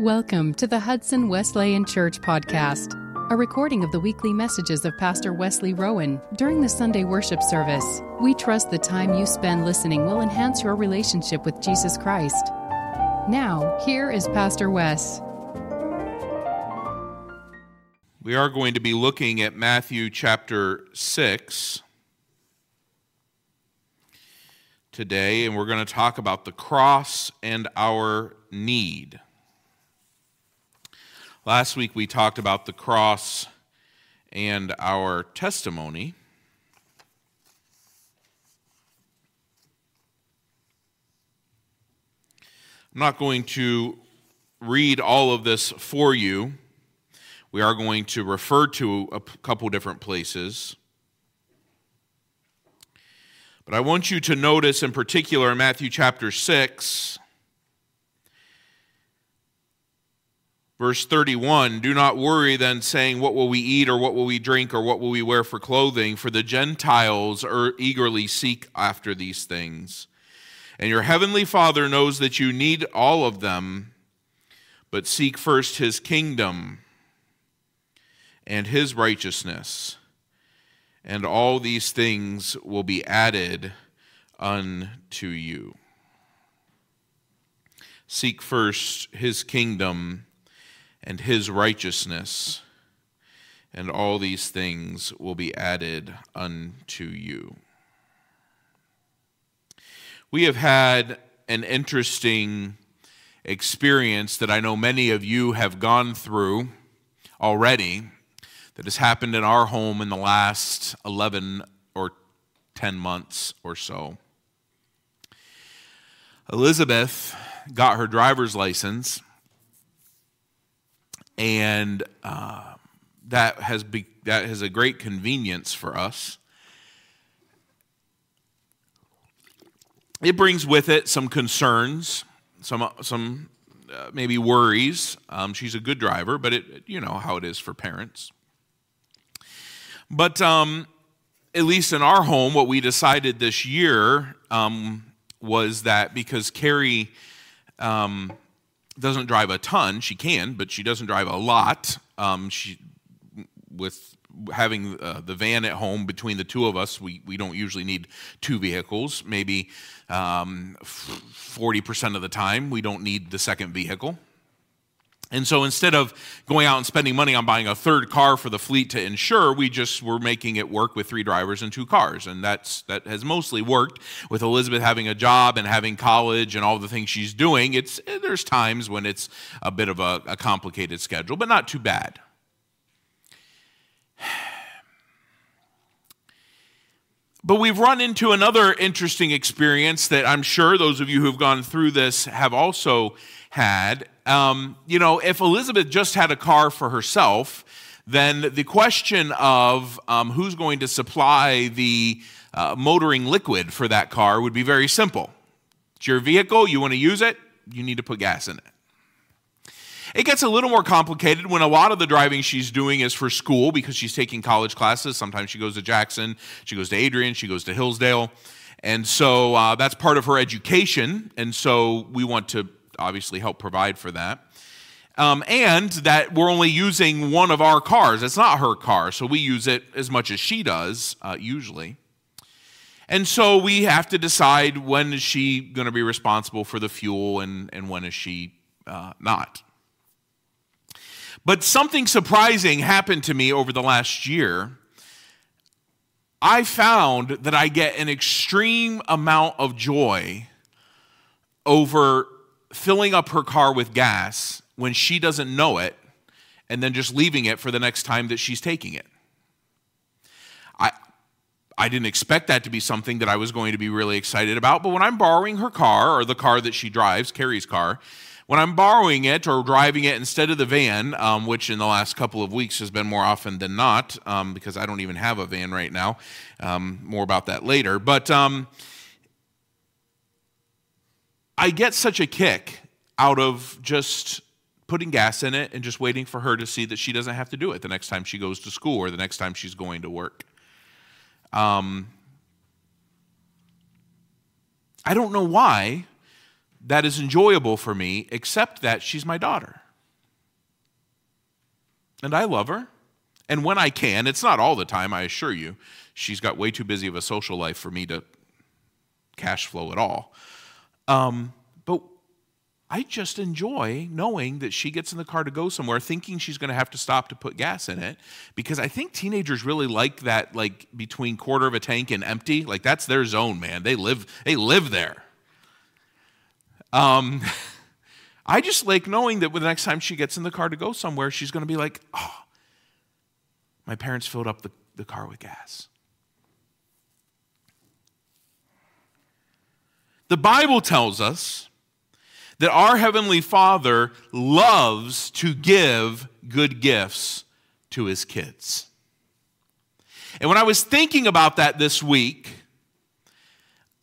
Welcome to the Hudson Wesleyan Church podcast, a recording of the weekly messages of Pastor Wesley Rowan during the Sunday worship service. We trust the time you spend listening will enhance your relationship with Jesus Christ. Now, here is Pastor Wes. We are going to be looking at Matthew chapter 6 today, and we're going to talk about the cross and our need. Last week we talked about the cross and our testimony. I'm not going to read all of this for you. We are going to refer to a couple different places. But I want you to notice in particular in Matthew chapter 6, verse 31, "Do not worry then, saying, what will we eat, or what will we drink, or what will we wear for clothing? For the Gentiles eagerly seek after these things. And your heavenly Father knows that you need all of them, but seek first his kingdom and his righteousness, and all these things will be added unto you." Seek first his kingdom and his righteousness, and all these things will be added unto you. We have had an interesting experience that I know many of you have gone through already, that has happened in our home in the last 11 or 10 months or so. Elizabeth got her driver's license, and that has a great convenience for us. It brings with it some concerns, some maybe worries. She's a good driver, but you know how it is for parents. But at least in our home, what we decided this year was that because Carrie doesn't drive a ton, she can, but she doesn't drive a lot. She, with having the van at home between the two of us, we don't usually need two vehicles. Maybe 40% of the time, we don't need the second vehicle. And so instead of going out and spending money on buying a third car for the fleet to insure, we just were making it work with three drivers and two cars. And that has mostly worked. With Elizabeth having a job and having college and all the things she's doing, there's times when it's a bit of a complicated schedule, but not too bad. But we've run into another interesting experience that I'm sure those of you who've gone through this have also had. If Elizabeth just had a car for herself, then the question of who's going to supply the motoring liquid for that car would be very simple. It's your vehicle, you want to use it, you need to put gas in it. It gets a little more complicated when a lot of the driving she's doing is for school because she's taking college classes. Sometimes she goes to Jackson, she goes to Adrian, she goes to Hillsdale. And so that's part of her education. And so we want to obviously help provide for that. And that we're only using one of our cars. It's not her car, so we use it as much as she does usually. And so we have to decide, when is she going to be responsible for the fuel and when is she not. But something surprising happened to me over the last year. I found that I get an extreme amount of joy over filling up her car with gas when she doesn't know it, and then just leaving it for the next time that she's taking it. I didn't expect that to be something that I was going to be really excited about, but when I'm borrowing her car, or the car that she drives, Carrie's car, when I'm borrowing it or driving it instead of the van, which in the last couple of weeks has been more often than not, because I don't even have a van right now. More about that later. But I get such a kick out of just putting gas in it and just waiting for her to see that she doesn't have to do it the next time she goes to school or the next time she's going to work. I don't know why that is enjoyable for me, except that she's my daughter. and I love her. And when I can, it's not all the time, I assure you. She's got way too busy of a social life for me to cash flow at all. But I just enjoy knowing that she gets in the car to go somewhere, thinking she's going to have to stop to put gas in it, because I think teenagers really like that, like between quarter of a tank and empty. Like that's their zone, man. They live there. I just like knowing that the next time she gets in the car to go somewhere, she's going to be like, oh, my parents filled up the car with gas. The Bible tells us that our Heavenly Father loves to give good gifts to His kids. And when I was thinking about that this week,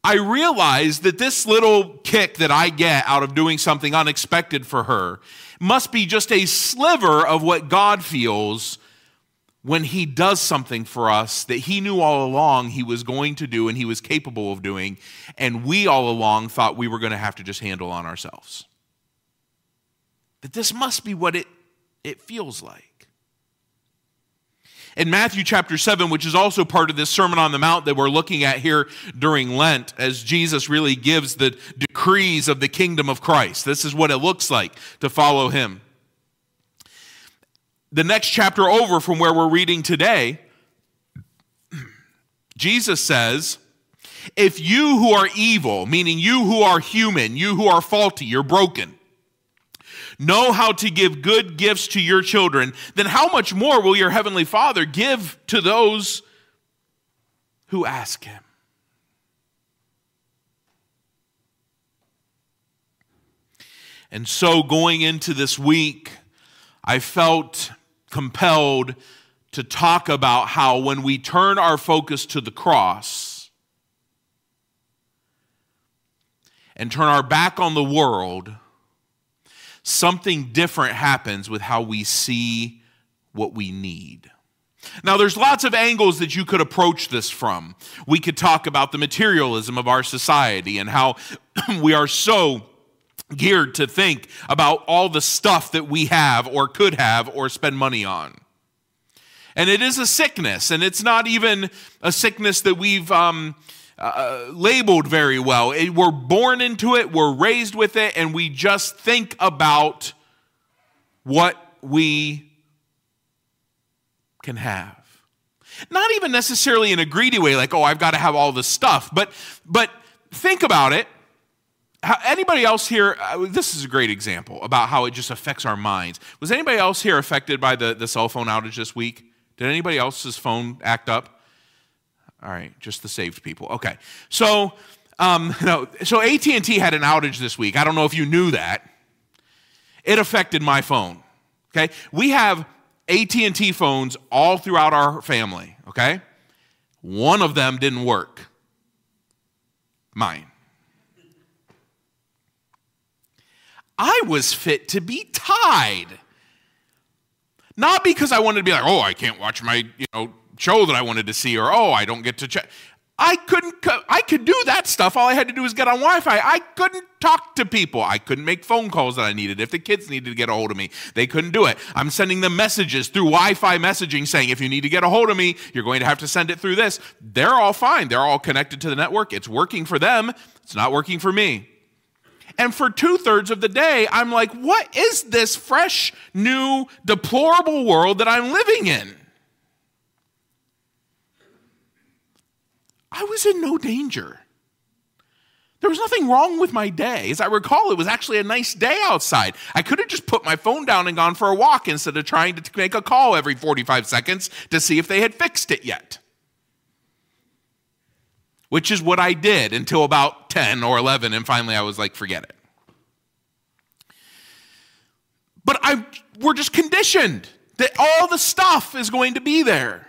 I realized that this little kick that I get out of doing something unexpected for her must be just a sliver of what God feels when He does something for us that He knew all along He was going to do and He was capable of doing, and we all along thought we were going to have to just handle on ourselves. That this must be what it feels like. In Matthew chapter 7, which is also part of this Sermon on the Mount that we're looking at here during Lent, as Jesus really gives the decrees of the kingdom of Christ. This is what it looks like to follow Him. The next chapter over from where we're reading today, Jesus says, if you who are evil, meaning you who are human, you who are faulty, you're broken, know how to give good gifts to your children, then how much more will your Heavenly Father give to those who ask Him? And so going into this week, I felt compelled to talk about how when we turn our focus to the cross and turn our back on the world, something different happens with how we see what we need. Now, there's lots of angles that you could approach this from. We could talk about the materialism of our society and how we are so geared to think about all the stuff that we have or could have or spend money on. And it is a sickness, and it's not even a sickness that we've labeled very well. We're born into it, we're raised with it, and we just think about what we can have. Not even necessarily in a greedy way, like, oh, I've got to have all this stuff, but think about it. Anybody else here, this is a great example about how it just affects our minds. Was anybody else here affected by the cell phone outage this week? Did anybody else's phone act up? All right, just the saved people. Okay, so AT&T had an outage this week. I don't know if you knew that. It affected my phone, okay? We have AT&T phones all throughout our family, okay? One of them didn't work, mine. I was fit to be tied. Not because I wanted to be like, oh, I can't watch my show that I wanted to see, or oh, I don't get to check. I could do that stuff. All I had to do was get on Wi-Fi. I couldn't talk to people. I couldn't make phone calls that I needed. If the kids needed to get a hold of me, they couldn't do it. I'm sending them messages through Wi-Fi messaging saying, if you need to get a hold of me, you're going to have to send it through this. They're all fine. They're all connected to the network. It's working for them. It's not working for me. And for 2/3 of the day, I'm like, what is this fresh, new, deplorable world that I'm living in? I was in no danger. There was nothing wrong with my day. As I recall, it was actually a nice day outside. I could have just put my phone down and gone for a walk instead of trying to make a call every 45 seconds to see if they had fixed it yet. Which is what I did until about 10 or 11, and finally I was like, forget it. But we're just conditioned that all the stuff is going to be there.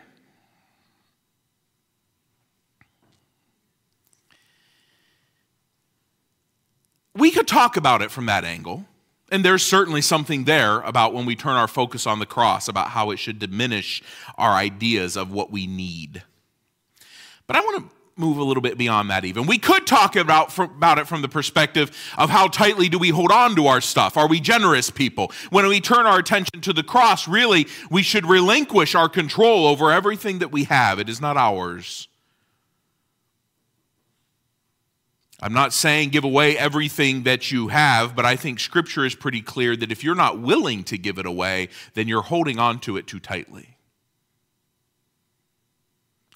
We could talk about it from that angle, and there's certainly something there about when we turn our focus on the cross, about how it should diminish our ideas of what we need. But I want to move a little bit beyond that even. We could talk about it from the perspective of how tightly do we hold on to our stuff? Are we generous people? When we turn our attention to the cross, really, we should relinquish our control over everything that we have. It is not ours. I'm not saying give away everything that you have, but I think Scripture is pretty clear that if you're not willing to give it away, then you're holding on to it too tightly.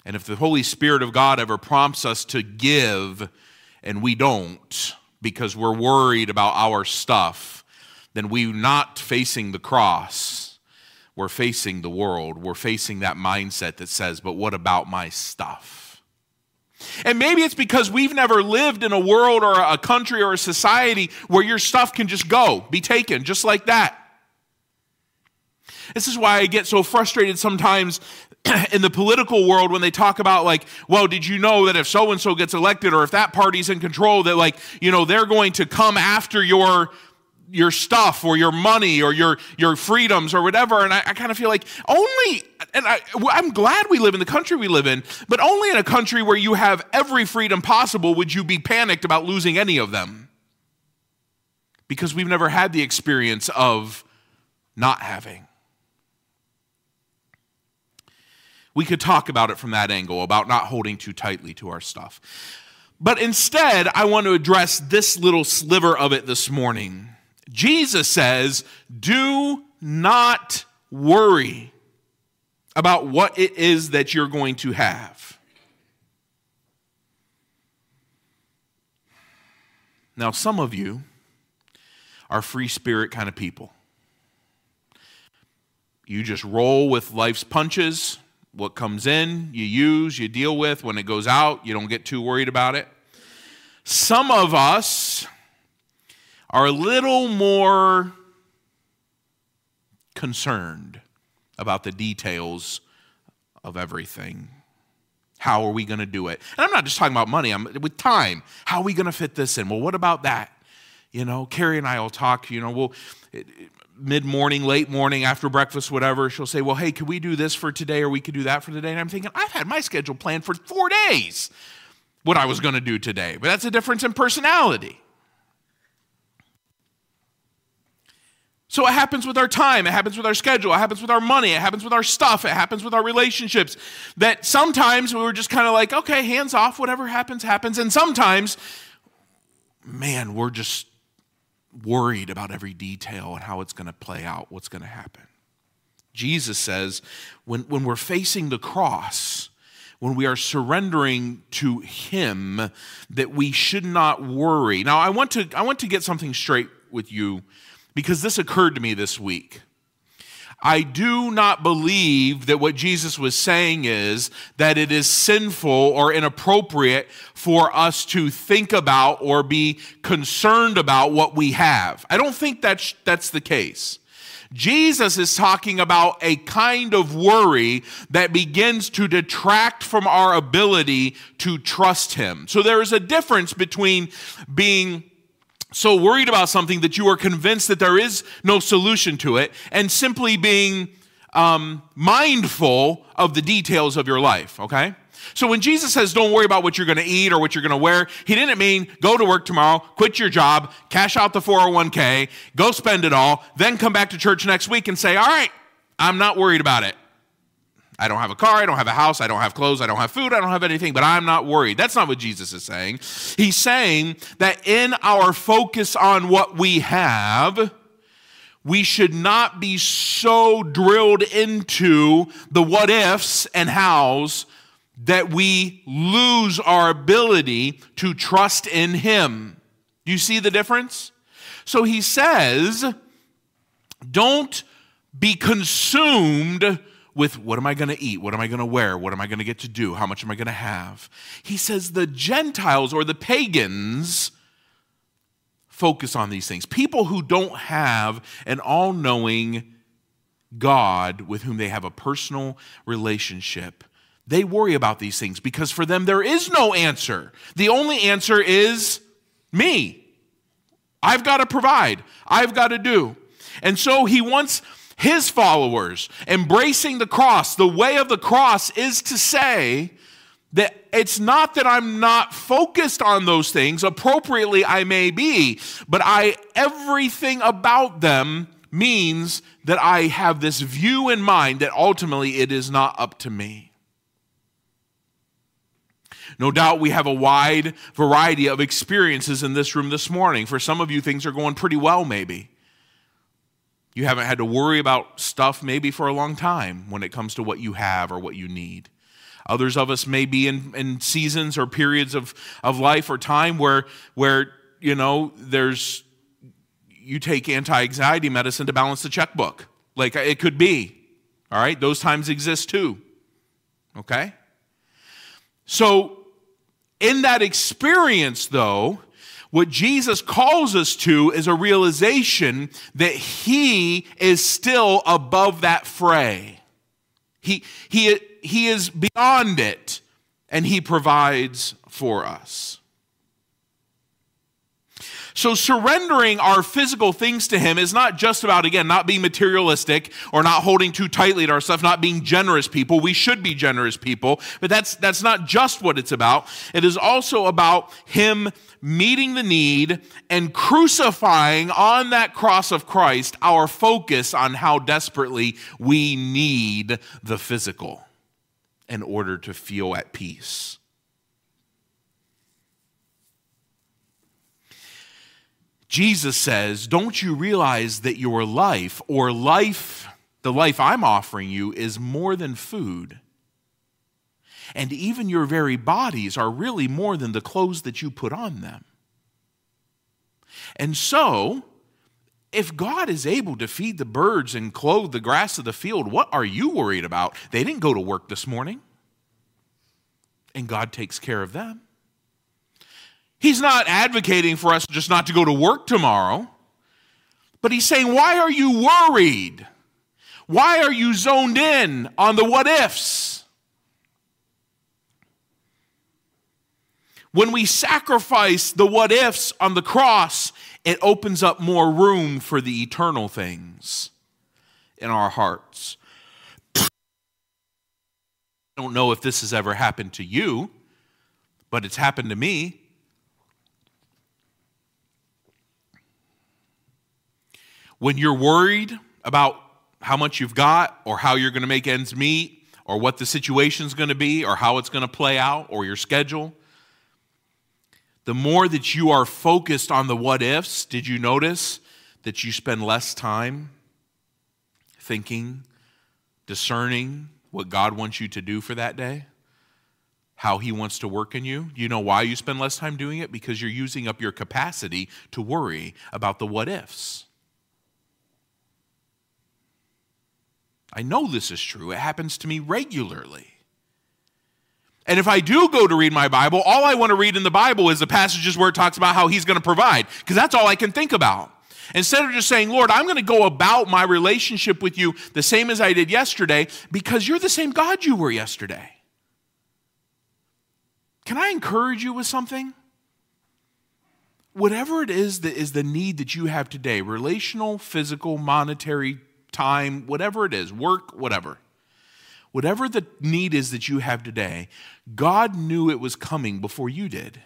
And if the Holy Spirit of God ever prompts us to give and we don't because we're worried about our stuff, then we're not facing the cross. We're facing the world. We're facing that mindset that says, but what about my stuff? And maybe it's because we've never lived in a world or a country or a society where your stuff can just go, be taken, just like that. This is why I get so frustrated sometimes in the political world when they talk about like, well, did you know that if so-and-so gets elected or if that party's in control, that like, you know, they're going to come after your stuff or your money or your freedoms or whatever. And I kind of feel like I'm glad we live in the country we live in, but only in a country where you have every freedom possible would you be panicked about losing any of them. Because we've never had the experience of not having. We could talk about it from that angle, about not holding too tightly to our stuff. But instead, I want to address this little sliver of it this morning. Jesus says, do not worry about what it is that you're going to have. Now, some of you are free spirit kind of people. You just roll with life's punches. What comes in, you use, you deal with. When it goes out, you don't get too worried about it. Some of us are a little more concerned about the details of everything. How are we going to do it? And I'm not just talking about money. I'm with time. How are we going to fit this in? Well, what about that? You know, Carrie and I will talk, you know, we'll... mid-morning, late morning, after breakfast, whatever, she'll say, well, hey, could we do this for today or we could do that for today? And I'm thinking, I've had my schedule planned for 4 days, what I was going to do today. But that's a difference in personality. So it happens with our time, it happens with our schedule, it happens with our money, it happens with our stuff, it happens with our relationships, that sometimes we were just kind of like, okay, hands off, whatever happens, happens. And sometimes, man, we're just worried about every detail and how it's going to play out, what's going to happen. Jesus says, when we're facing the cross, when we are surrendering to Him, that we should not worry. Now, I want to get something straight with you because this occurred to me this week. I do not believe that what Jesus was saying is that it is sinful or inappropriate for us to think about or be concerned about what we have. I don't think that's the case. Jesus is talking about a kind of worry that begins to detract from our ability to trust Him. So there is a difference between being so worried about something that you are convinced that there is no solution to it, and simply being mindful of the details of your life, okay? So when Jesus says, don't worry about what you're going to eat or what you're going to wear, He didn't mean go to work tomorrow, quit your job, cash out the 401k, go spend it all, then come back to church next week and say, all right, I'm not worried about it. I don't have a car, I don't have a house, I don't have clothes, I don't have food, I don't have anything, but I'm not worried. That's not what Jesus is saying. He's saying that in our focus on what we have, we should not be so drilled into the what ifs and hows that we lose our ability to trust in Him. You see the difference? So He says, don't be consumed with what am I going to eat? What am I going to wear? What am I going to get to do? How much am I going to have? He says the Gentiles or the pagans focus on these things. People who don't have an all-knowing God with whom they have a personal relationship, they worry about these things because for them there is no answer. The only answer is me. I've got to provide. I've got to do. And so He wants His followers, embracing the cross, the way of the cross is to say That it's not that I'm not focused on those things, appropriately I may be, but everything about them means that I have this view in mind that ultimately it is not up to me. No doubt we have a wide variety of experiences in this room this morning. For some of you, things are going pretty well maybe. You haven't had to worry about stuff maybe for a long time when it comes to what you have or what you need. Others of us may be in seasons or periods of life or time where you know, there's, you take anti-anxiety medicine to balance the checkbook. Like it could be, all right? Those times exist too, okay? So in that experience though, what Jesus calls us to is a realization that he is still above that fray. He is beyond it, and he provides for us. So surrendering our physical things to him is not just about, again, not being materialistic or not holding too tightly to our stuff, not being generous people. We should be generous people, but that's not just what it's about. It is also about him meeting the need and crucifying on that cross of Christ our focus on how desperately we need the physical in order to feel at peace. Jesus says, don't you realize that your life, or life, the life I'm offering you, is more than food? And even your very bodies are really more than the clothes that you put on them. And so, if God is able to feed the birds and clothe the grass of the field, what are you worried about? They didn't go to work this morning, and God takes care of them. He's not advocating for us just not to go to work tomorrow, but he's saying, why are you worried? Why are you zoned in on the what ifs? When we sacrifice the what ifs on the cross, it opens up more room for the eternal things in our hearts. I don't know if this has ever happened to you, but it's happened to me. When you're worried about how much you've got or how you're going to make ends meet or what the situation's going to be or how it's going to play out or your schedule, the more that you are focused on the what ifs, did you notice that you spend less time thinking, discerning what God wants you to do for that day, how he wants to work in you? You know why you spend less time doing it? Because you're using up your capacity to worry about the what ifs. I know this is true. It happens to me regularly. And if I do go to read my Bible, all I want to read in the Bible is the passages where it talks about how he's going to provide, because that's all I can think about. Instead of just saying, Lord, I'm going to go about my relationship with you the same as I did yesterday, because you're the same God you were yesterday. Can I encourage you with something? Whatever it is that is the need that you have today, relational, physical, monetary, time, whatever it is, work, whatever. Whatever the need is that you have today, God knew it was coming before you did.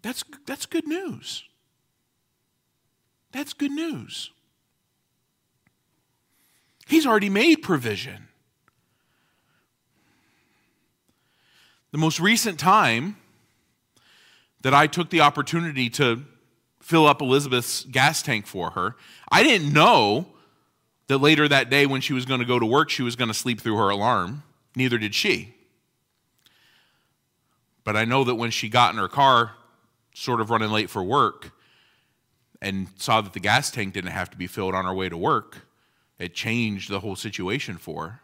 That's good news. That's good news. He's already made provision. The most recent time that I took the opportunity to fill up Elizabeth's gas tank for her, I didn't know that later that day when she was going to go to work, she was going to sleep through her alarm. Neither did she. But I know that when she got in her car, sort of running late for work, and saw that the gas tank didn't have to be filled on her way to work, it changed the whole situation for her.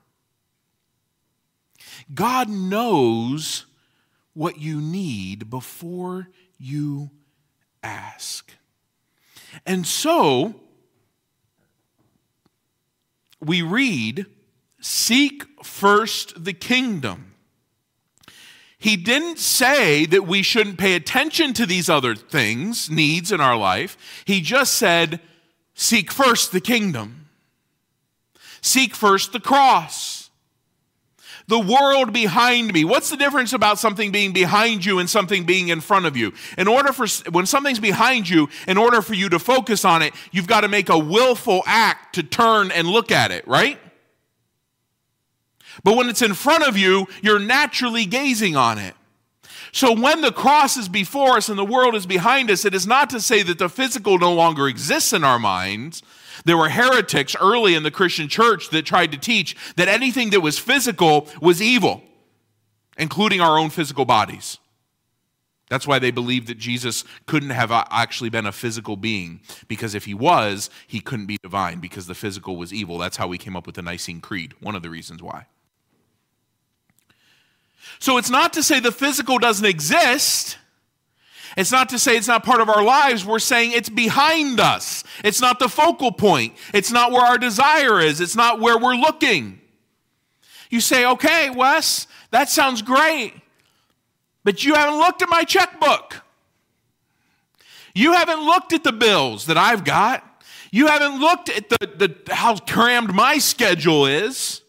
God knows what you need before you ask. And so we read, seek first the kingdom. He didn't say that we shouldn't pay attention to these other things, needs in our life. He just said, seek first the kingdom. Seek first the cross. the world behind me. What's the difference about something being behind you and something being in front of you? When something's behind you, in order for you to focus on it, you've got to make a willful act to turn and look at it, right? But when it's in front of you, you're naturally gazing on it. So when the cross is before us and the world is behind us, it is not to say that the physical no longer exists in our minds. There were heretics early in the Christian church that tried to teach that anything that was physical was evil, including our own physical bodies. That's why they believed that Jesus couldn't have actually been a physical being, because if he was, he couldn't be divine because the physical was evil. That's how we came up with the Nicene Creed, one of the reasons why. So it's not to say the physical doesn't exist. It's not to say it's not part of our lives. We're saying it's behind us. It's not the focal point. It's not where our desire is. It's not where we're looking. You say, okay, Wes, that sounds great, but you haven't looked at my checkbook. You haven't looked at the bills that I've got. You haven't looked at how crammed my schedule is.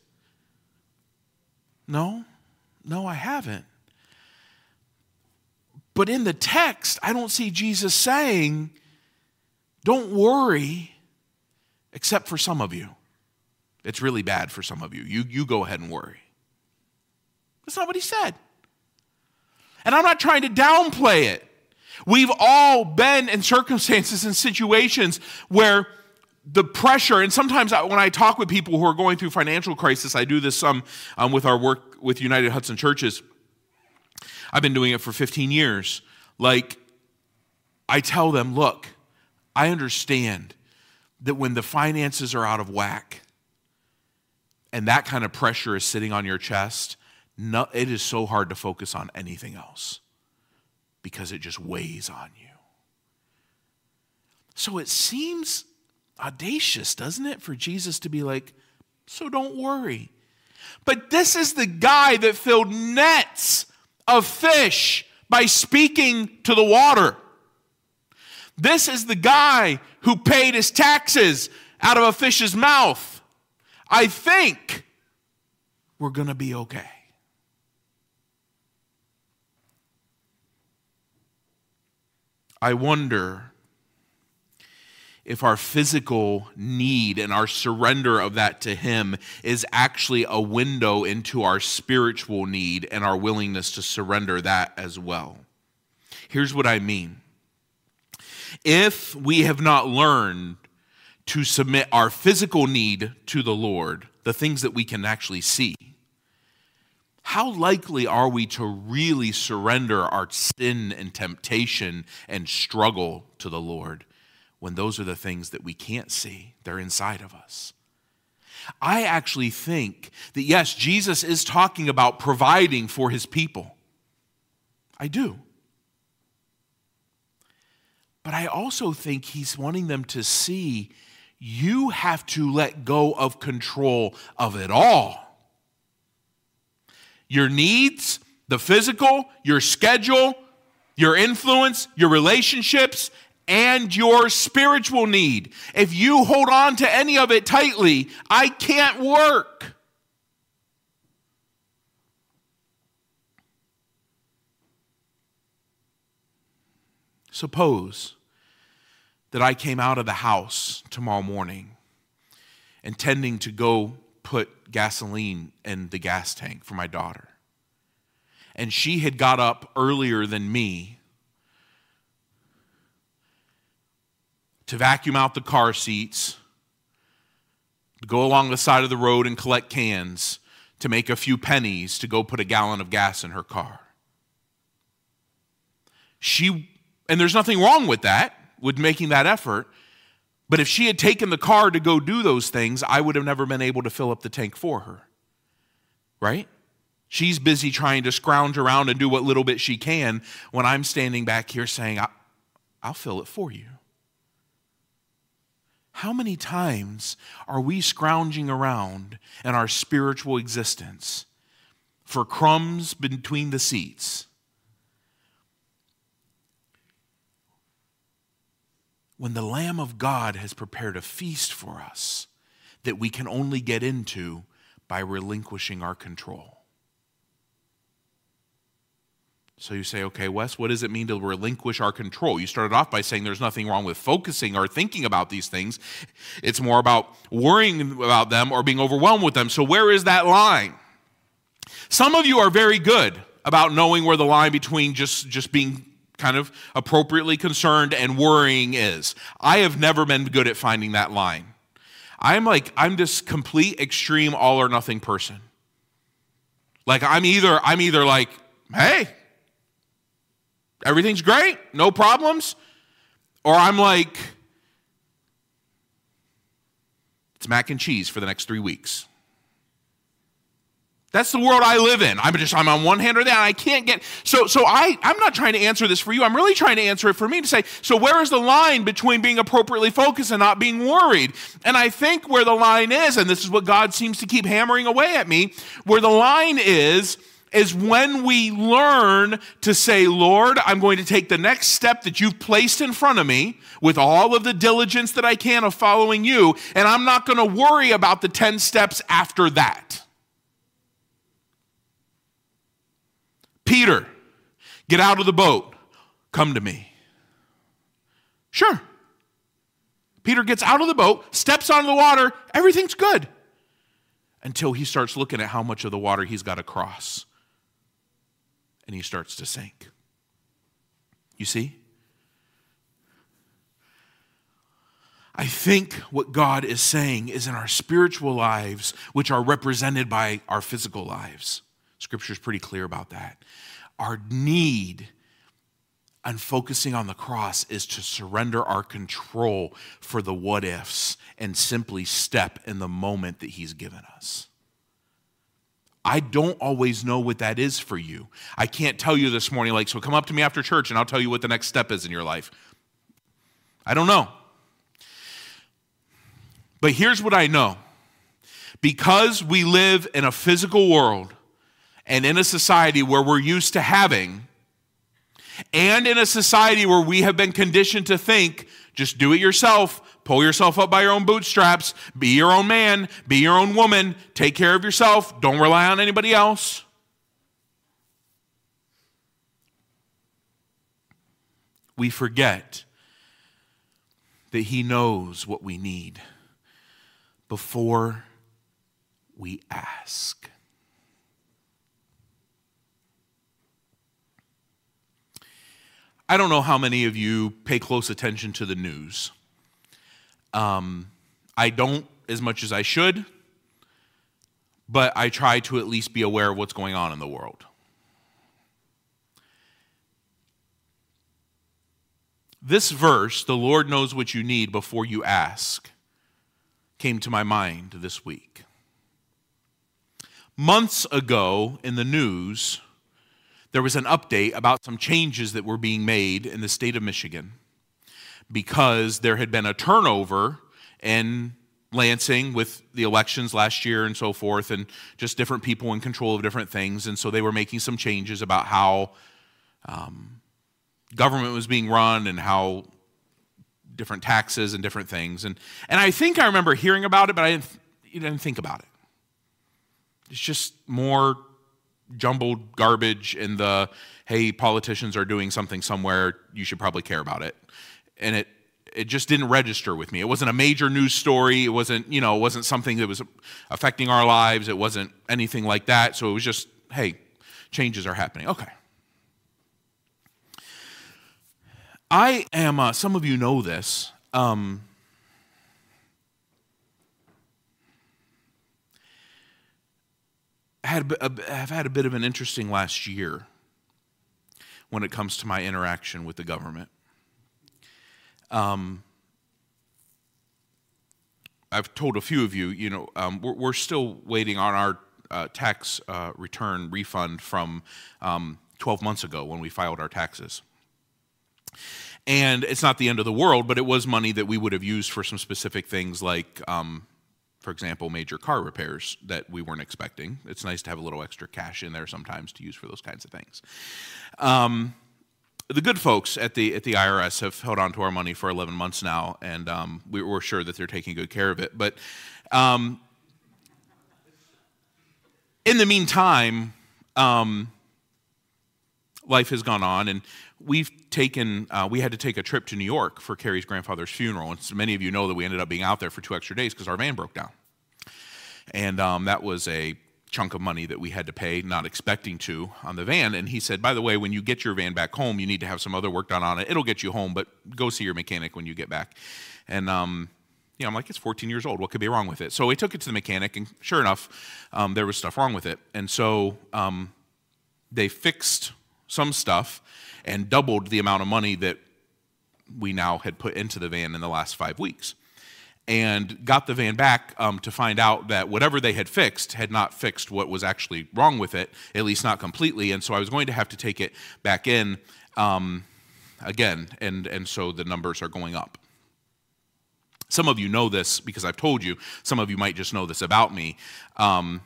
No, I haven't. But in the text, I don't see Jesus saying, don't worry, except for some of you. It's really bad for some of you. You go ahead and worry. That's not what he said. And I'm not trying to downplay it. We've all been in circumstances and situations where the pressure, and sometimes when I talk with people who are going through financial crisis, I do this some with our work with United Hudson Churches. I've been doing it for 15 years. I tell them, look, I understand that when the finances are out of whack and that kind of pressure is sitting on your chest, it is so hard to focus on anything else because it just weighs on you. So it seems audacious, doesn't it, for Jesus to be like, so don't worry. But this is the guy that filled nets of fish by speaking to the water. This is the guy who paid his taxes out of a fish's mouth. I think we're going to be okay. I wonder if our physical need and our surrender of that to him is actually a window into our spiritual need and our willingness to surrender that as well. Here's what I mean. If we have not learned to submit our physical need to the Lord, the things that we can actually see, how likely are we to really surrender our sin and temptation and struggle to the Lord? When those are the things that we can't see, they're inside of us. I actually think that, yes, Jesus is talking about providing for his people. I do. But I also think he's wanting them to see you have to let go of control of it all. Your needs, the physical, your schedule, your influence, your relationships, and your spiritual need. If you hold on to any of it tightly, I can't work. Suppose that I came out of the house tomorrow morning intending to go put gasoline in the gas tank for my daughter, and she had got up earlier than me to vacuum out the car seats, to go along the side of the road and collect cans, to make a few pennies, to go put a gallon of gas in her car. And there's nothing wrong with that, with making that effort, but if she had taken the car to go do those things, I would have never been able to fill up the tank for her, right? She's busy trying to scrounge around and do what little bit she can when I'm standing back here saying, I'll fill it for you. How many times are we scrounging around in our spiritual existence for crumbs between the seats when the Lamb of God has prepared a feast for us that we can only get into by relinquishing our control? So you say, okay, Wes, what does it mean to relinquish our control? You started off by saying there's nothing wrong with focusing or thinking about these things. It's more about worrying about them or being overwhelmed with them. So where is that line? Some of you are very good about knowing where the line between just being kind of appropriately concerned and worrying is. I have never been good at finding that line. I'm this complete extreme all or nothing person. Like I'm either like, hey, everything's great, no problems, or I'm like, it's mac and cheese for the next 3 weeks. That's the world I live in. I'm on one hand or the other. I can't get, so I'm not trying to answer this for you. I'm really trying to answer it for me to say, so where is the line between being appropriately focused and not being worried? And I think where the line is, and this is what God seems to keep hammering away at me, where the line is when we learn to say, Lord, I'm going to take the next step that you've placed in front of me with all of the diligence that I can of following you, and I'm not going to worry about the 10 steps after that. Peter, get out of the boat. Come to me. Sure. Peter gets out of the boat, steps onto the water. Everything's good. Until he starts looking at how much of the water he's got to cross. And he starts to sink. You see? I think what God is saying is in our spiritual lives, which are represented by our physical lives. Scripture's pretty clear about that. Our need and focusing on the cross is to surrender our control for the what ifs and simply step in the moment that he's given us. I don't always know what that is for you. I can't tell you this morning, like, so come up to me after church and I'll tell you what the next step is in your life. I don't know. But here's what I know. Because we live in a physical world, and in a society where we're used to having, and in a society where we have been conditioned to think, just do it yourself, pull yourself up by your own bootstraps, be your own man, be your own woman, take care of yourself, don't rely on anybody else. We forget that he knows what we need before we ask. I don't know how many of you pay close attention to the news. I don't as much as I should, but I try to at least be aware of what's going on in the world. This verse, the Lord knows what you need before you ask, came to my mind this week. Months ago in the news, there was an update about some changes that were being made in the state of Michigan because there had been a turnover in Lansing with the elections last year and so forth, and just different people in control of different things. And so they were making some changes about how government was being run and how different taxes and different things. And I think I remember hearing about it, but I didn't think about it. It's just more jumbled garbage in the, hey, politicians are doing something somewhere, you should probably care about it. And it just didn't register with me. It wasn't a major news story. It wasn't, it wasn't something that was affecting our lives. It wasn't anything like that. So it was just, hey, changes are happening. Okay. I am, some of you know this, I've had a bit of an interesting last year when it comes to my interaction with the government. I've told a few of you, we're still waiting on our tax return refund from 12 months ago when we filed our taxes. And it's not the end of the world, but it was money that we would have used for some specific things like for example, major car repairs that we weren't expecting. It's nice to have a little extra cash in there sometimes to use for those kinds of things. The good folks at the IRS have held on to our money for 11 months now, and we're sure that they're taking good care of it. But in the meantime, life has gone on, and we had to take a trip to New York for Carrie's grandfather's funeral. And so many of you know that we ended up being out there for 2 extra days because our van broke down. And that was a chunk of money that we had to pay, not expecting to, on the van. And he said, by the way, when you get your van back home, you need to have some other work done on it. It'll get you home, but go see your mechanic when you get back. And you know, I'm like, it's 14 years old. What could be wrong with it? So we took it to the mechanic, and sure enough, there was stuff wrong with it. And so they fixed some stuff and doubled the amount of money that we now had put into the van in the last 5 weeks. And got the van back to find out that whatever they had fixed had not fixed what was actually wrong with it, at least not completely. And so I was going to have to take it back in again, and so the numbers are going up. Some of you know this because I've told you. Some of you might just know this about me. I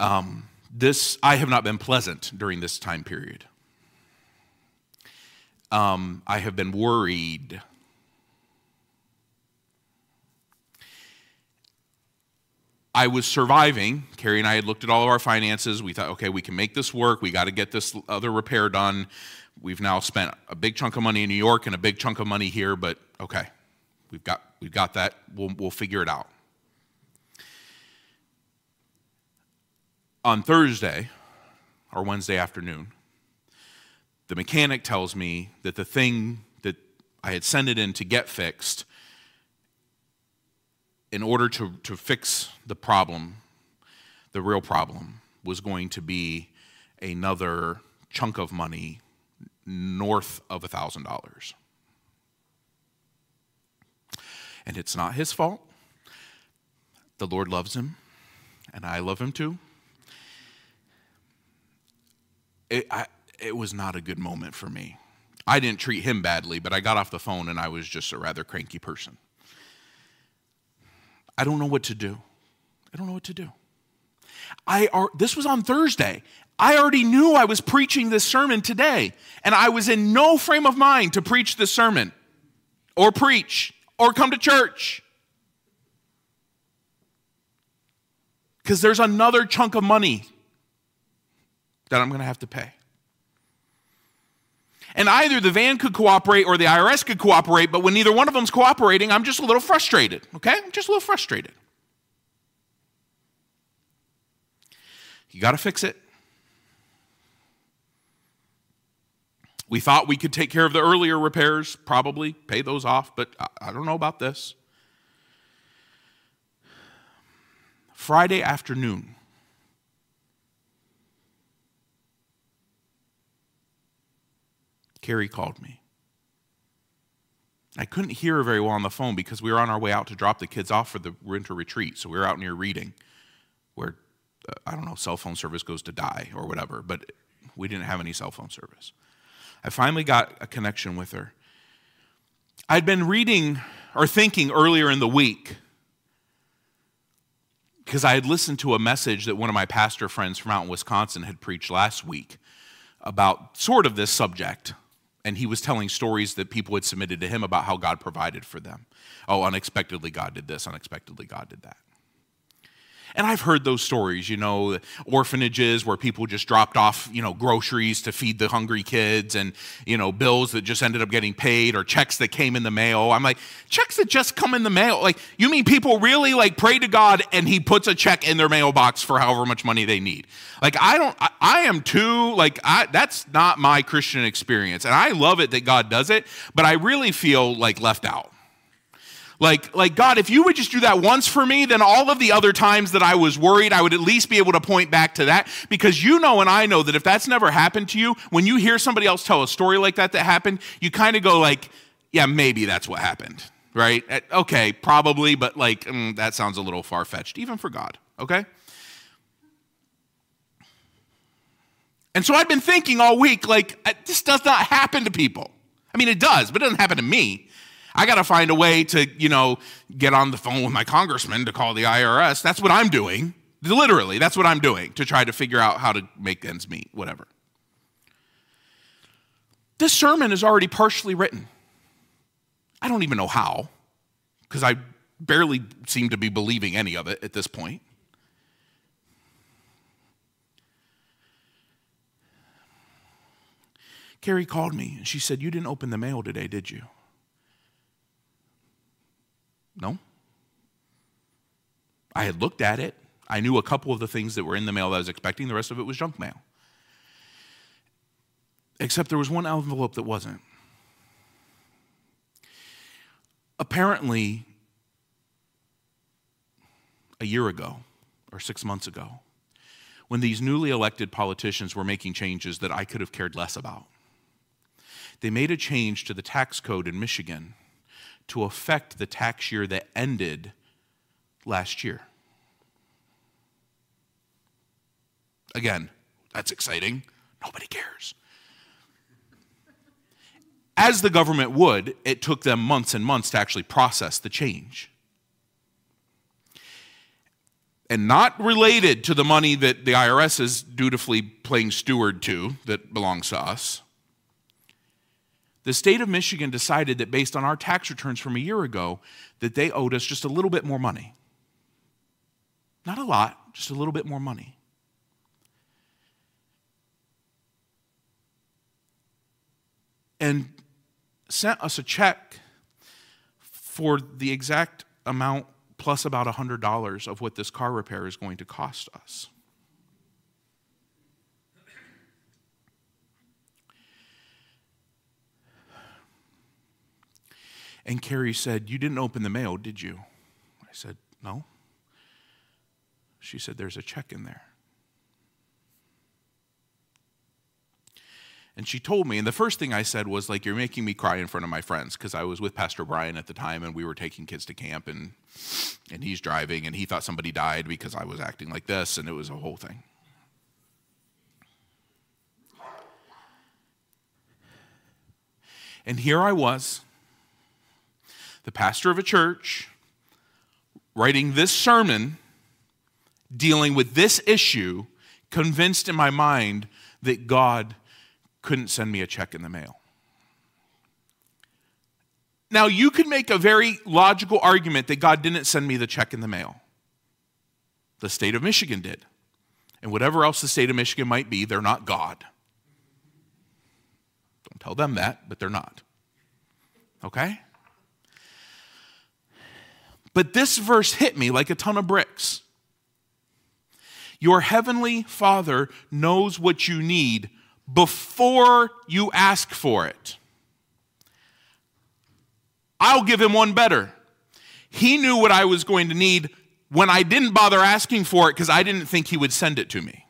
have not been pleasant during this time period. I have been worried. I was surviving. Carrie and I had looked at all of our finances. We thought, okay, we can make this work. We got to get this other repair done. We've now spent a big chunk of money in New York and a big chunk of money here, but okay, we've got that. We'll figure it out. On Thursday, or Wednesday afternoon, the mechanic tells me that the thing that I had sent it in to get fixed, in order to fix the problem, the real problem, was going to be another chunk of money north of $1,000. And it's not his fault. The Lord loves him, and I love him too. It was not a good moment for me. I didn't treat him badly, but I got off the phone and I was just a rather cranky person. I don't know what to do. This was on Thursday. I already knew I was preaching this sermon today, and I was in no frame of mind to preach this sermon or preach or come to church because there's another chunk of money that I'm going to have to pay. And either the van could cooperate or the IRS could cooperate, but when neither one of them's cooperating, I'm just a little frustrated, okay? I'm just a little frustrated. You got to fix it. We thought we could take care of the earlier repairs, probably pay those off, but I don't know about this. Friday afternoon, Carrie called me. I couldn't hear her very well on the phone because we were on our way out to drop the kids off for the winter retreat. So we were out near Reading where, I don't know, cell phone service goes to die or whatever, but we didn't have any cell phone service. I finally got a connection with her. I'd been reading or thinking earlier in the week because I had listened to a message that one of my pastor friends from out in Wisconsin had preached last week about sort of this subject. And he was telling stories that people had submitted to him about how God provided for them. Oh, unexpectedly God did this, unexpectedly God did that. And I've heard those stories, you know, orphanages where people just dropped off, you know, groceries to feed the hungry kids and, you know, bills that just ended up getting paid or checks that came in the mail. I'm like, checks that just come in the mail? Like, you mean people really like pray to God and he puts a check in their mailbox for however much money they need? Like, that's not my Christian experience. And I love it that God does it, but I really feel like left out. Like, God, if you would just do that once for me, then all of the other times that I was worried, I would at least be able to point back to that. Because you know and I know that if that's never happened to you, when you hear somebody else tell a story like that happened, you kind of go like, yeah, maybe that's what happened, right? Okay, probably, but like, that sounds a little far-fetched, even for God, okay? And so I've been thinking all week, like, this does not happen to people. I mean, it does, but it doesn't happen to me. I got to find a way to, you know, get on the phone with my congressman to call the IRS. That's what I'm doing. Literally, that's what I'm doing to try to figure out how to make ends meet, whatever. This sermon is already partially written. I don't even know how, because I barely seem to be believing any of it at this point. Carrie called me and she said, you didn't open the mail today, did you? No. I had looked at it. I knew a couple of the things that were in the mail that I was expecting. The rest of it was junk mail. Except there was one envelope that wasn't. Apparently, a year ago or 6 months ago, when these newly elected politicians were making changes that I could have cared less about, they made a change to the tax code in Michigan to affect the tax year that ended last year. Again, that's exciting. Nobody cares. As the government would, it took them months and months to actually process the change. And not related to the money that the IRS is dutifully playing steward to that belongs to us. The state of Michigan decided that based on our tax returns from a year ago, that they owed us just a little bit more money. Not a lot, just a little bit more money. And sent us a check for the exact amount plus about $100 of what this car repair is going to cost us. And Carrie said, you didn't open the mail, did you? I said, no. She said, there's a check in there. And she told me, and the first thing I said was, like, you're making me cry in front of my friends, because I was with Pastor Brian at the time, and we were taking kids to camp, and he's driving, and he thought somebody died because I was acting like this, and it was a whole thing. And here I was, the pastor of a church, writing this sermon, dealing with this issue, convinced in my mind that God couldn't send me a check in the mail. Now, you could make a very logical argument that God didn't send me the check in the mail. The state of Michigan did. And whatever else the state of Michigan might be, they're not God. Don't tell them that, but they're not. Okay? But this verse hit me like a ton of bricks. Your heavenly Father knows what you need before you ask for it. I'll give him one better. He knew what I was going to need when I didn't bother asking for it because I didn't think he would send it to me.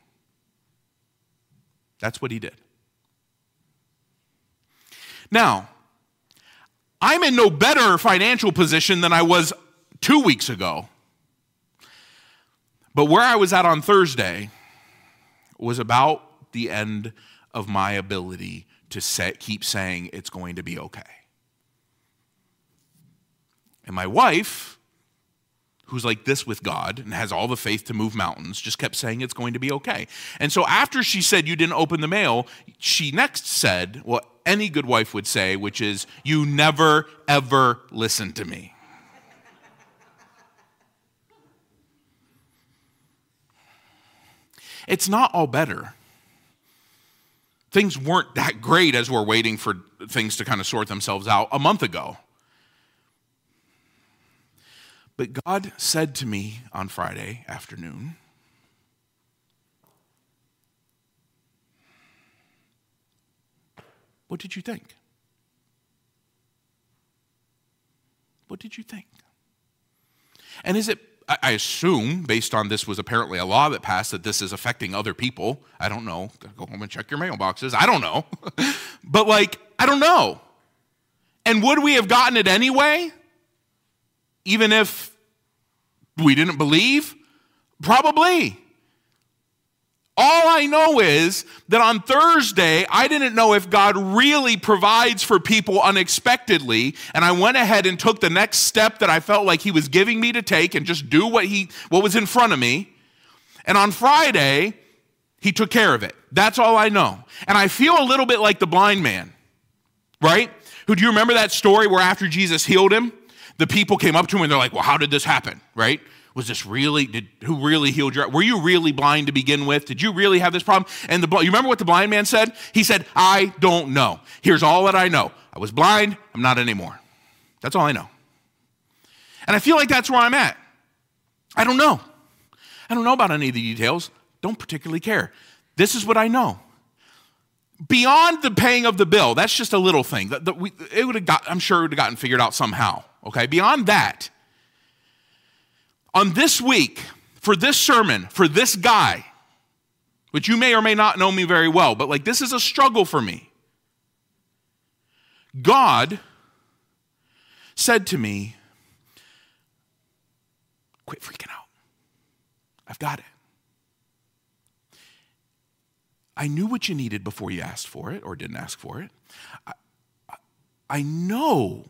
That's what he did. Now, I'm in no better financial position than I was 2 weeks ago. But where I was at on Thursday was about the end of my ability to keep saying it's going to be okay. And my wife, who's like this with God and has all the faith to move mountains, just kept saying it's going to be okay. And so after she said you didn't open the mail, she next said what any good wife would say, which is, you never, ever listen to me. It's not all better. Things weren't that great as we're waiting for things to kind of sort themselves out a month ago. But God said to me on Friday afternoon, what did you think? What did you think? And is it, I assume, based on this was apparently a law that passed, that this is affecting other people. I don't know. Go home and check your mailboxes. I don't know. But I don't know. And would we have gotten it anyway? Even if we didn't believe? Probably. All I know is that on Thursday, I didn't know if God really provides for people unexpectedly, and I went ahead and took the next step that I felt like he was giving me to take and just do what was in front of me. And on Friday, he took care of it. That's all I know. And I feel a little bit like the blind man, right? Do you remember that story where after Jesus healed him, the people came up to him and they're like, well, how did this happen, right? Was this really, who really healed your eyes? Were you really blind to begin with? Did you really have this problem? And you remember what the blind man said? He said, I don't know. Here's all that I know. I was blind, I'm not anymore. That's all I know. And I feel like that's where I'm at. I don't know. I don't know about any of the details. Don't particularly care. This is what I know. Beyond the paying of the bill, that's just a little thing. I'm sure it would have gotten figured out somehow. Okay, beyond that, on this week, for this sermon, for this guy, which you may or may not know me very well, but like this is a struggle for me. God said to me, quit freaking out. I've got it. I knew what you needed before you asked for it or didn't ask for it. I know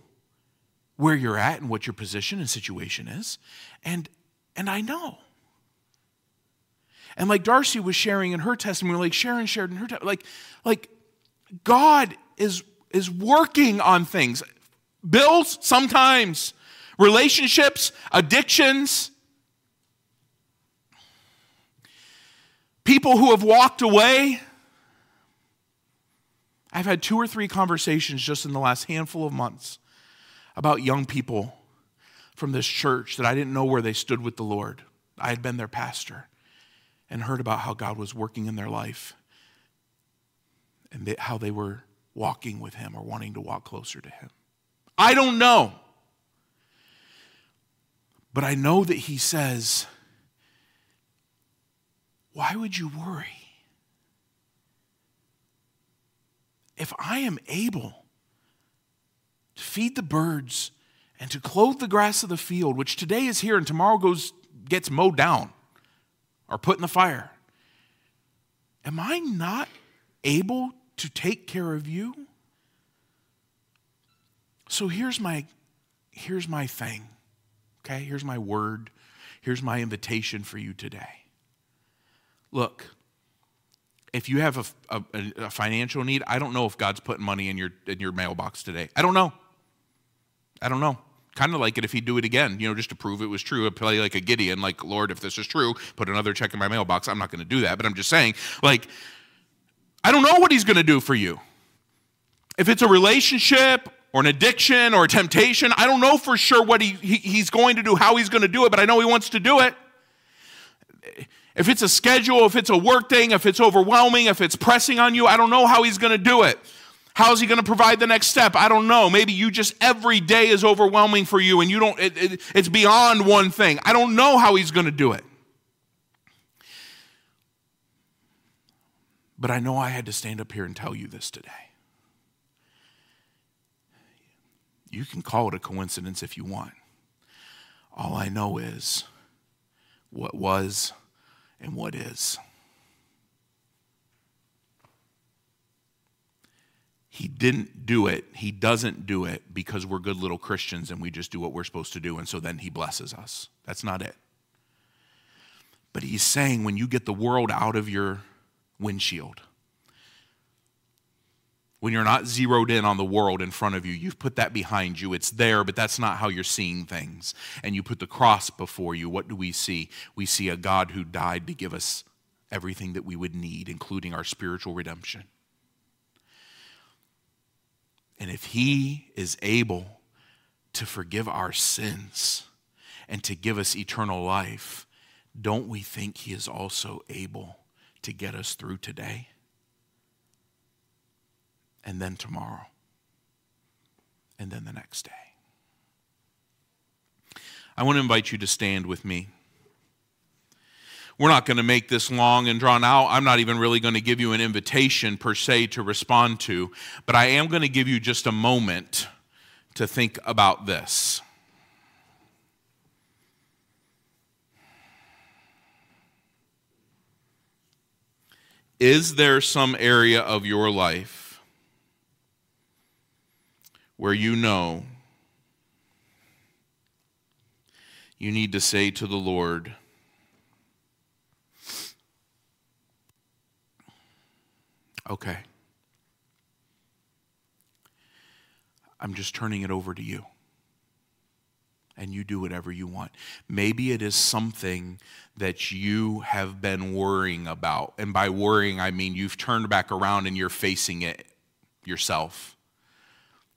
where you're at and what your position and situation is, and I know. And like Darcy was sharing in her testimony, like Sharon shared in her testimony, like God is working on things. Bills, sometimes. Relationships, addictions. People who have walked away. I've had 2 or 3 conversations just in the last handful of months about young people from this church that I didn't know where they stood with the Lord. I had been their pastor and heard about how God was working in their life and how they were walking with Him or wanting to walk closer to Him. I don't know. But I know that He says, why would you worry? If I am able to feed the birds and to clothe the grass of the field, which today is here and tomorrow gets mowed down or put in the fire, am I not able to take care of you? So here's my thing, okay? Here's my word. Here's my invitation for you today. Look, if you have a financial need, I don't know if God's putting money in your mailbox today. I don't know. Kind of like it if He'd do it again, just to prove it was true. I'd play like a Gideon, like, Lord, if this is true, put another check in my mailbox. I'm not going to do that, but I'm just saying, like, I don't know what He's going to do for you. If it's a relationship or an addiction or a temptation, I don't know for sure what He's going to do, how He's going to do it, but I know He wants to do it. If it's a schedule, if it's a work thing, if it's overwhelming, if it's pressing on you, I don't know how He's going to do it. How's He going to provide the next step? I don't know. Maybe you just, every day is overwhelming for you and you don't, it's beyond one thing. I don't know how He's going to do it. But I know I had to stand up here and tell you this today. You can call it a coincidence if you want. All I know is what was and what is. He didn't do it. He doesn't do it because we're good little Christians and we just do what we're supposed to do, and so then He blesses us. That's not it. But He's saying when you get the world out of your windshield, when you're not zeroed in on the world in front of you, you've put that behind you. It's there, but that's not how you're seeing things. And you put the cross before you. What do we see? We see a God who died to give us everything that we would need, including our spiritual redemption. And if He is able to forgive our sins and to give us eternal life, don't we think He is also able to get us through today? And then tomorrow, and then the next day. I want to invite you to stand with me. We're not going to make this long and drawn out. I'm not even really going to give you an invitation per se to respond to, but I am going to give you just a moment to think about this. Is there some area of your life where you know you need to say to the Lord, okay, I'm just turning it over to you. and you do whatever you want. Maybe it is something that you have been worrying about. And by worrying, I mean you've turned back around and you're facing it yourself.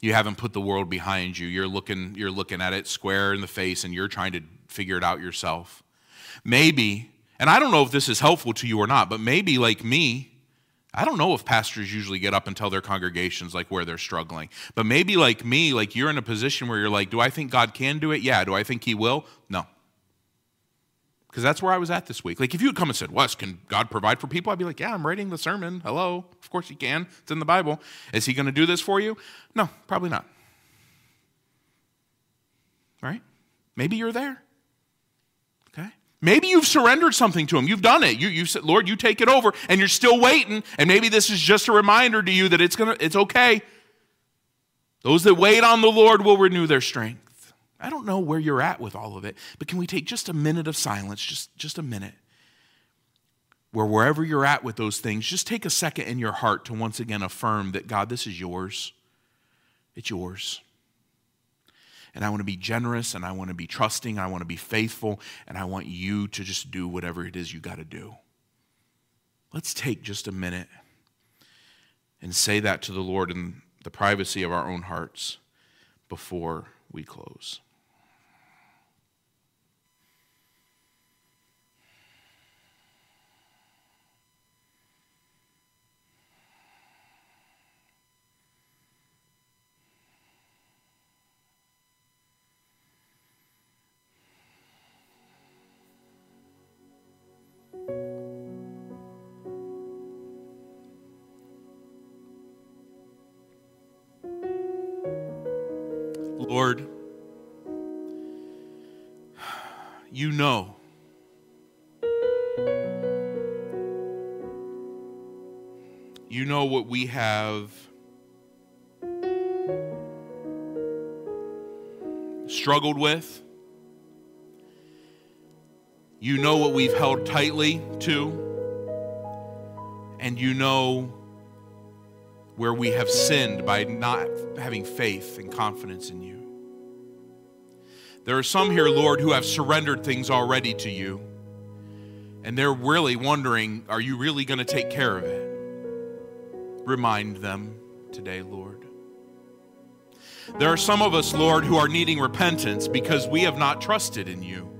You haven't put the world behind you. You're looking at it square in the face and you're trying to figure it out yourself. Maybe, and I don't know if this is helpful to you or not, but maybe like me, I don't know if pastors usually get up and tell their congregations like where they're struggling. But maybe like me, like you're in a position where you're like, do I think God can do it? Yeah. Do I think he will? No. Because that's where I was at this week. Like if you had come and said, Wes, can God provide for people? I'd be like, yeah, I'm writing the sermon. Hello. Of course he can. It's in the Bible. Is he going to do this for you? No, probably not. Right? Maybe you're there. Maybe you've surrendered something to him. You've done it. You've said, Lord, you take it over, and you're still waiting, and maybe this is just a reminder to you that it's okay. Those that wait on the Lord will renew their strength. I don't know where you're at with all of it, but can we take just a minute of silence, just a minute, where wherever you're at with those things, just take a second in your heart to once again affirm that, God, this is yours. It's yours. And I want to be generous, and I want to be trusting, I want to be faithful, and I want you to just do whatever it is you got to do. Let's take just a minute and say that to the Lord in the privacy of our own hearts before we close. Lord, you know what we have struggled with. You know what we've held tightly to, and you know where we have sinned by not having faith and confidence in you. There are some here, Lord, who have surrendered things already to you, and they're really wondering, are you really going to take care of it? Remind them today, Lord. There are some of us, Lord, who are needing repentance because we have not trusted in you.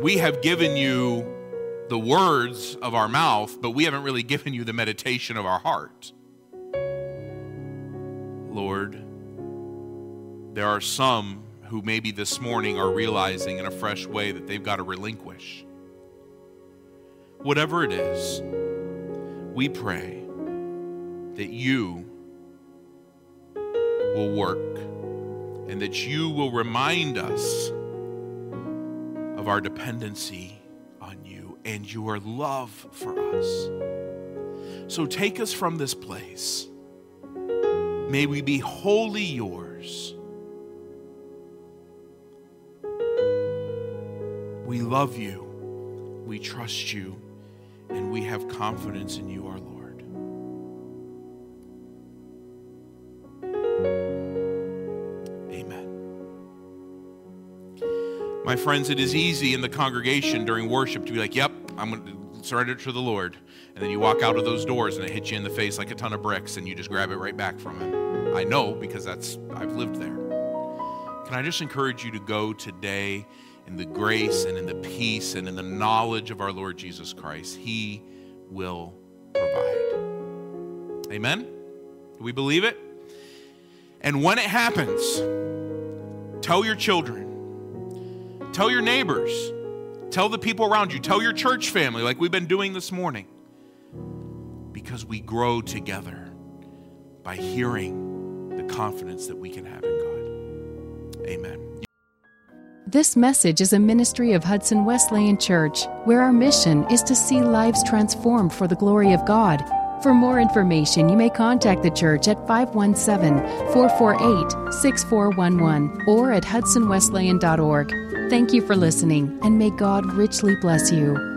We have given you the words of our mouth, but we haven't really given you the meditation of our heart. Lord, there are some who maybe this morning are realizing in a fresh way that they've got to relinquish. Whatever it is, we pray that you will work and that you will remind us of our dependency on you and your love for us. So take us from this place. May we be wholly yours. We love you, we trust you, and we have confidence in you, our Lord. Amen. My friends, it is easy in the congregation during worship to be like, yep, I'm going to surrender to the Lord. And then you walk out of those doors and it hits you in the face like a ton of bricks and you just grab it right back from him. I know because I've lived there. Can I just encourage you to go today in the grace and in the peace and in the knowledge of our Lord Jesus Christ? He will provide. Amen? Do we believe it? And when it happens, tell your children, tell your neighbors, tell the people around you, tell your church family like we've been doing this morning, because we grow together by hearing the confidence that we can have in God. Amen. This message is a ministry of Hudson Wesleyan Church, where our mission is to see lives transformed for the glory of God. For more information, you may contact the church at 517-448-6411 or at hudsonwesleyan.org. Thank you for listening, and may God richly bless you.